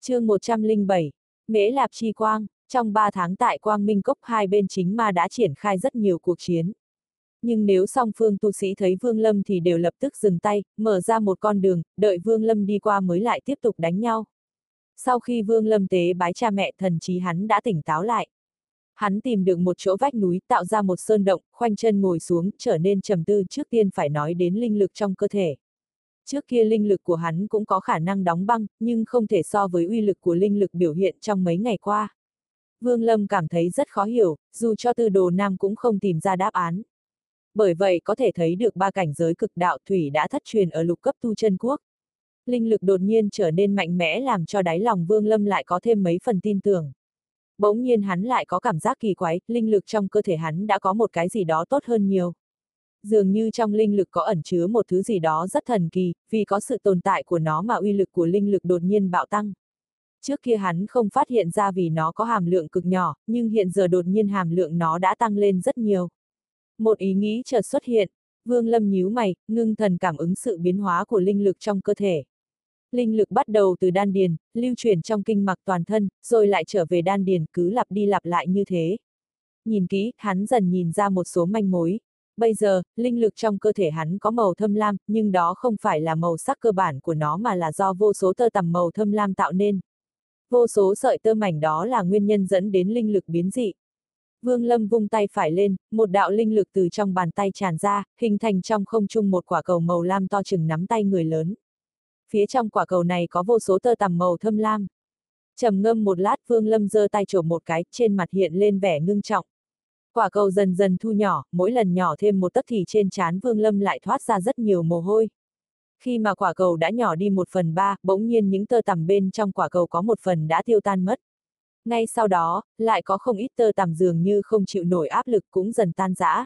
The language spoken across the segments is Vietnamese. Chương 107. Mễ Lạp Chi Quang. Trong 3 tháng tại Quang Minh Cốc, hai bên chính ma đã triển khai rất nhiều cuộc chiến. Nhưng nếu song phương tu sĩ thấy Vương Lâm thì đều lập tức dừng tay, mở ra một con đường, đợi Vương Lâm đi qua mới lại tiếp tục đánh nhau. Sau khi Vương Lâm tế bái cha mẹ, thần trí hắn đã tỉnh táo lại. Hắn tìm được một chỗ vách núi, tạo ra một sơn động, khoanh chân ngồi xuống, trở nên trầm tư. Trước tiên phải nói đến linh lực trong cơ thể. Trước kia linh lực của hắn cũng có khả năng đóng băng, nhưng không thể so với uy lực của linh lực biểu hiện trong mấy ngày qua. Vương Lâm cảm thấy rất khó hiểu, dù cho Tư Đồ Nam cũng không tìm ra đáp án. Bởi vậy có thể thấy được 3 cảnh giới cực đạo thủy đã thất truyền ở lục cấp tu chân quốc. Linh lực đột nhiên trở nên mạnh mẽ làm cho đáy lòng Vương Lâm lại có thêm mấy phần tin tưởng. Bỗng nhiên hắn lại có cảm giác kỳ quái, linh lực trong cơ thể hắn đã có một cái gì đó tốt hơn nhiều. Dường như trong linh lực có ẩn chứa một thứ gì đó rất thần kỳ, vì có sự tồn tại của nó mà uy lực của linh lực đột nhiên bạo tăng. Trước kia hắn không phát hiện ra vì nó có hàm lượng cực nhỏ, nhưng hiện giờ đột nhiên hàm lượng nó đã tăng lên rất nhiều. Một ý nghĩ chợt xuất hiện, Vương Lâm nhíu mày, ngưng thần cảm ứng sự biến hóa của linh lực trong cơ thể. Linh lực bắt đầu từ đan điền, lưu chuyển trong kinh mạch toàn thân, rồi lại trở về đan điền, cứ lặp đi lặp lại như thế. Nhìn kỹ, hắn dần nhìn ra một số manh mối. Bây giờ, linh lực trong cơ thể hắn có màu thâm lam, nhưng đó không phải là màu sắc cơ bản của nó mà là do vô số tơ tằm màu thâm lam tạo nên. Vô số sợi tơ mảnh đó là nguyên nhân dẫn đến linh lực biến dị. Vương Lâm vung tay phải lên, một đạo linh lực từ trong bàn tay tràn ra, hình thành trong không trung một quả cầu màu lam to chừng nắm tay người lớn. Phía trong quả cầu này có vô số tơ tằm màu thâm lam. Trầm ngâm một lát, Vương Lâm giơ tay chộp một cái, trên mặt hiện lên vẻ ngưng trọng. Quả cầu dần dần thu nhỏ, mỗi lần nhỏ thêm một tấc thì trên trán Vương Lâm lại thoát ra rất nhiều mồ hôi. Khi mà quả cầu đã nhỏ đi 1/3, bỗng nhiên những tơ tằm bên trong quả cầu có một phần đã tiêu tan mất. Ngay sau đó, lại có không ít tơ tằm dường như không chịu nổi áp lực cũng dần tan rã.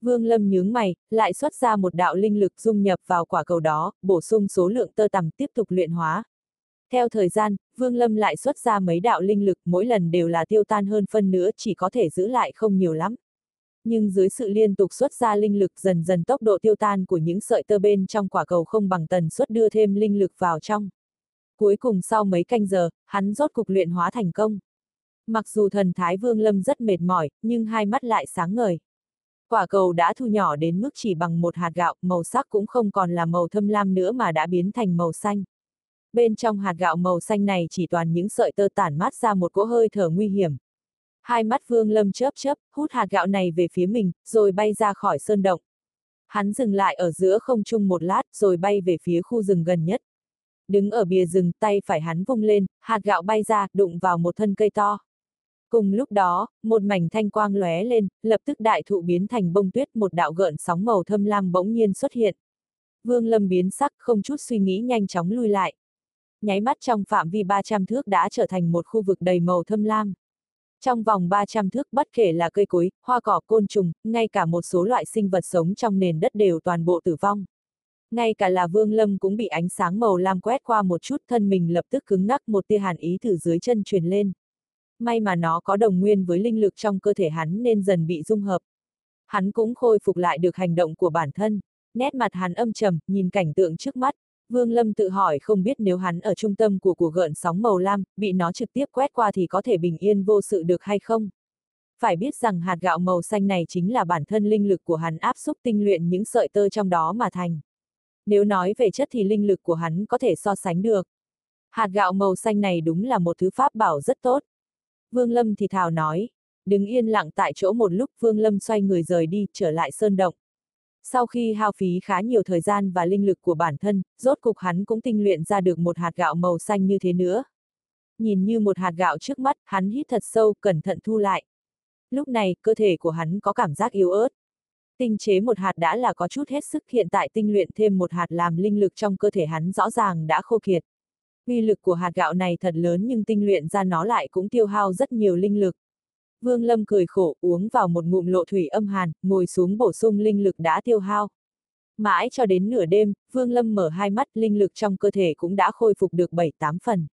Vương Lâm nhướng mày, lại xuất ra một đạo linh lực dung nhập vào quả cầu đó, bổ sung số lượng tơ tằm tiếp tục luyện hóa. Theo thời gian, Vương Lâm lại xuất ra mấy đạo linh lực, mỗi lần đều là tiêu tan hơn phân nửa, chỉ có thể giữ lại không nhiều lắm. Nhưng dưới sự liên tục xuất ra linh lực, dần dần tốc độ tiêu tan của những sợi tơ bên trong quả cầu không bằng tần suất đưa thêm linh lực vào trong. Cuối cùng sau mấy canh giờ, hắn rốt cục luyện hóa thành công. Mặc dù thần thái Vương Lâm rất mệt mỏi, nhưng hai mắt lại sáng ngời. Quả cầu đã thu nhỏ đến mức chỉ bằng một hạt gạo, màu sắc cũng không còn là màu thâm lam nữa mà đã biến thành màu xanh. Bên trong hạt gạo màu xanh này chỉ toàn những sợi tơ tản mát ra một cỗ hơi thở nguy hiểm. Hai mắt Vương Lâm chớp chớp, hút hạt gạo này về phía mình, rồi bay ra khỏi sơn động. Hắn dừng lại ở giữa không trung một lát, rồi bay về phía khu rừng gần nhất. Đứng ở bìa rừng, tay phải hắn vung lên, hạt gạo bay ra, đụng vào một thân cây to. Cùng lúc đó, một mảnh thanh quang lóe lên, lập tức đại thụ biến thành bông tuyết, một đạo gợn sóng màu thâm lam bỗng nhiên xuất hiện. Vương Lâm biến sắc, không chút suy nghĩ nhanh chóng lui lại. Nháy mắt trong phạm vi 300 thước đã trở thành một khu vực đầy màu thâm lam. Trong vòng 300 thước bất kể là cây cối, hoa cỏ, côn trùng, ngay cả một số loại sinh vật sống trong nền đất đều toàn bộ tử vong. Ngay cả là Vương Lâm cũng bị ánh sáng màu lam quét qua một chút, thân mình lập tức cứng ngắc, một tia hàn ý từ dưới chân truyền lên. May mà nó có đồng nguyên với linh lực trong cơ thể hắn nên dần bị dung hợp. Hắn cũng khôi phục lại được hành động của bản thân. Nét mặt hắn âm trầm, nhìn cảnh tượng trước mắt. Vương Lâm tự hỏi không biết nếu hắn ở trung tâm của cuộc gợn sóng màu lam, bị nó trực tiếp quét qua thì có thể bình yên vô sự được hay không? Phải biết rằng hạt gạo màu xanh này chính là bản thân linh lực của hắn áp xúc tinh luyện những sợi tơ trong đó mà thành. Nếu nói về chất thì linh lực của hắn có thể so sánh được. Hạt gạo màu xanh này đúng là một thứ pháp bảo rất tốt. Vương Lâm thì thào nói, đứng yên lặng tại chỗ một lúc, Vương Lâm xoay người rời đi, trở lại sơn động. Sau khi hao phí khá nhiều thời gian và linh lực của bản thân, rốt cục hắn cũng tinh luyện ra được một hạt gạo màu xanh như thế nữa. Nhìn như một hạt gạo trước mắt, hắn hít thật sâu, cẩn thận thu lại. Lúc này, cơ thể của hắn có cảm giác yếu ớt. Tinh chế một hạt đã là có chút hết sức, hiện tại tinh luyện thêm một hạt làm linh lực trong cơ thể hắn rõ ràng đã khô kiệt. Uy lực của hạt gạo này thật lớn nhưng tinh luyện ra nó lại cũng tiêu hao rất nhiều linh lực. Vương Lâm cười khổ, uống vào một ngụm lộ thủy âm hàn, ngồi xuống bổ sung linh lực đã tiêu hao. Mãi cho đến nửa đêm, Vương Lâm mở hai mắt, linh lực trong cơ thể cũng đã khôi phục được 7-8 phần.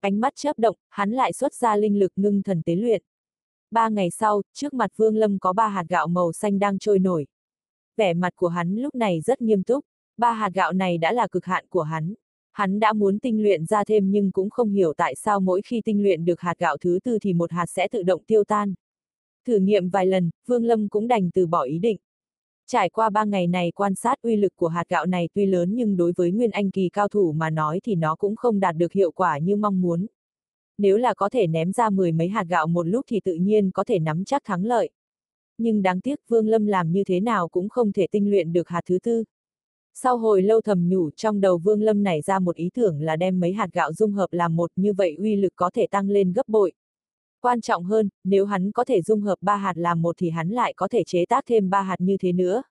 Ánh mắt chớp động, hắn lại xuất ra linh lực ngưng thần tế luyện. 3 ngày sau, trước mặt Vương Lâm có 3 hạt gạo màu xanh đang trôi nổi. Vẻ mặt của hắn lúc này rất nghiêm túc, 3 hạt gạo này đã là cực hạn của hắn. Hắn đã muốn tinh luyện ra thêm nhưng cũng không hiểu tại sao mỗi khi tinh luyện được hạt gạo thứ tư thì một hạt sẽ tự động tiêu tan. Thử nghiệm vài lần, Vương Lâm cũng đành từ bỏ ý định. Trải qua 3 ngày này quan sát uy lực của hạt gạo này tuy lớn nhưng đối với Nguyên Anh kỳ cao thủ mà nói thì nó cũng không đạt được hiệu quả như mong muốn. Nếu là có thể ném ra 10 mấy hạt gạo một lúc thì tự nhiên có thể nắm chắc thắng lợi. Nhưng đáng tiếc Vương Lâm làm như thế nào cũng không thể tinh luyện được hạt thứ tư. Sau hồi lâu thầm nhủ, trong đầu Vương Lâm nảy ra một ý tưởng là đem mấy hạt gạo dung hợp làm một, như vậy uy lực có thể tăng lên gấp bội. Quan trọng hơn, nếu hắn có thể dung hợp 3 hạt làm một thì hắn lại có thể chế tác thêm 3 hạt như thế nữa.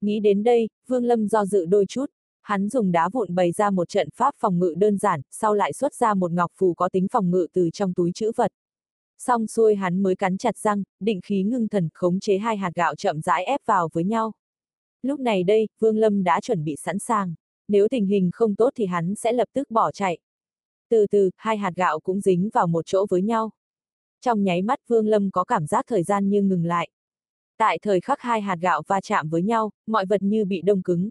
Nghĩ đến đây, Vương Lâm do dự đôi chút, hắn dùng đá vụn bày ra một trận pháp phòng ngự đơn giản, sau lại xuất ra một ngọc phù có tính phòng ngự từ trong túi trữ vật. Xong xuôi hắn mới cắn chặt răng, định khí ngưng thần khống chế 2 hạt gạo chậm rãi ép vào với nhau. Lúc này đây, Vương Lâm đã chuẩn bị sẵn sàng. Nếu tình hình không tốt thì hắn sẽ lập tức bỏ chạy. Từ từ, 2 hạt gạo cũng dính vào một chỗ với nhau. Trong nháy mắt Vương Lâm có cảm giác thời gian như ngừng lại. Tại thời khắc 2 hạt gạo va chạm với nhau, mọi vật như bị đông cứng.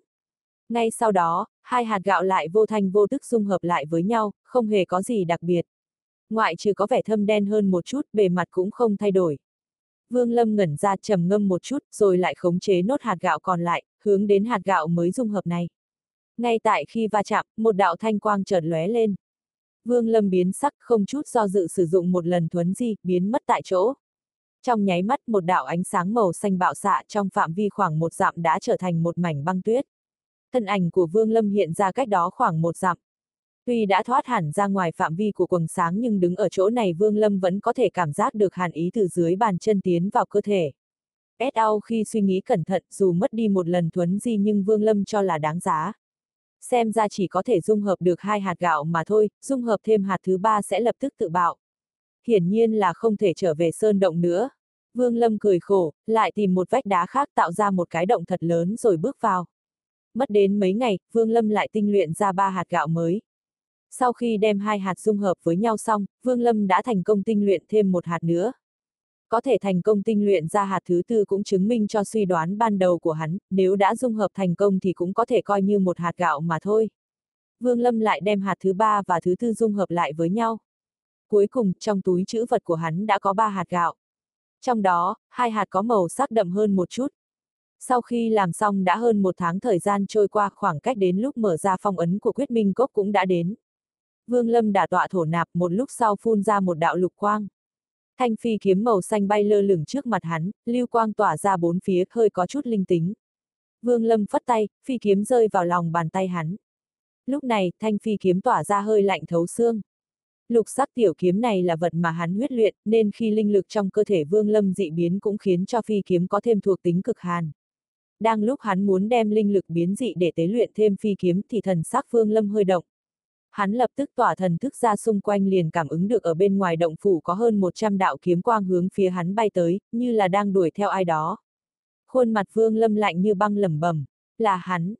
Ngay sau đó, 2 hạt gạo lại vô thanh vô tức dung hợp lại với nhau, không hề có gì đặc biệt. Ngoại trừ có vẻ thâm đen hơn một chút, bề mặt cũng không thay đổi. Vương Lâm ngẩn ra trầm ngâm một chút, rồi lại khống chế nốt hạt gạo còn lại, hướng đến hạt gạo mới dung hợp này. Ngay tại khi va chạm, một đạo thanh quang chợt lóe lên. Vương Lâm biến sắc, không chút do dự sử dụng một lần thuấn di, biến mất tại chỗ. Trong nháy mắt, một đạo ánh sáng màu xanh bạo xạ trong phạm vi khoảng 1 dặm đã trở thành một mảnh băng tuyết. Thân ảnh của Vương Lâm hiện ra cách đó khoảng 1 dặm. Tuy đã thoát hẳn ra ngoài phạm vi của quầng sáng nhưng đứng ở chỗ này Vương Lâm vẫn có thể cảm giác được hàn ý từ dưới bàn chân tiến vào cơ thể. Sau khi suy nghĩ cẩn thận, dù mất đi một lần thuấn di nhưng Vương Lâm cho là đáng giá. Xem ra chỉ có thể dung hợp được 2 hạt gạo mà thôi, dung hợp thêm hạt thứ 3 sẽ lập tức tự bạo. Hiển nhiên là không thể trở về sơn động nữa. Vương Lâm cười khổ, lại tìm một vách đá khác tạo ra một cái động thật lớn rồi bước vào. Mất đến mấy ngày, Vương Lâm lại tinh luyện ra 3 hạt gạo mới. Sau khi đem 2 hạt dung hợp với nhau xong, Vương Lâm đã thành công tinh luyện thêm 1 hạt nữa. Có thể thành công tinh luyện ra hạt thứ 4 cũng chứng minh cho suy đoán ban đầu của hắn, nếu đã dung hợp thành công thì cũng có thể coi như 1 hạt gạo mà thôi. Vương Lâm lại đem hạt thứ 3 và thứ 4 dung hợp lại với nhau. Cuối cùng, trong túi trữ vật của hắn đã có 3 hạt gạo. Trong đó, 2 hạt có màu sắc đậm hơn một chút. Sau khi làm xong đã hơn 1 tháng thời gian trôi qua, khoảng cách đến lúc mở ra phong ấn của Quyết Minh Cốc cũng đã đến. Vương Lâm đả tọa thổ nạp, một lúc sau phun ra một đạo lục quang. Thanh phi kiếm màu xanh bay lơ lửng trước mặt hắn, lưu quang tỏa ra 4 phía, hơi có chút linh tính. Vương Lâm phất tay, phi kiếm rơi vào lòng bàn tay hắn. Lúc này, thanh phi kiếm tỏa ra hơi lạnh thấu xương. Lục sắc tiểu kiếm này là vật mà hắn huyết luyện, nên khi linh lực trong cơ thể Vương Lâm dị biến cũng khiến cho phi kiếm có thêm thuộc tính cực hàn. Đang lúc hắn muốn đem linh lực biến dị để tế luyện thêm phi kiếm thì thần sắc Vương Lâm hơi động. Hắn lập tức tỏa thần thức ra xung quanh, liền cảm ứng được ở bên ngoài động phủ có hơn 100 đạo kiếm quang hướng phía hắn bay tới, như là đang đuổi theo ai đó. Khuôn mặt Vương Lâm lạnh như băng, lẩm bẩm, là hắn.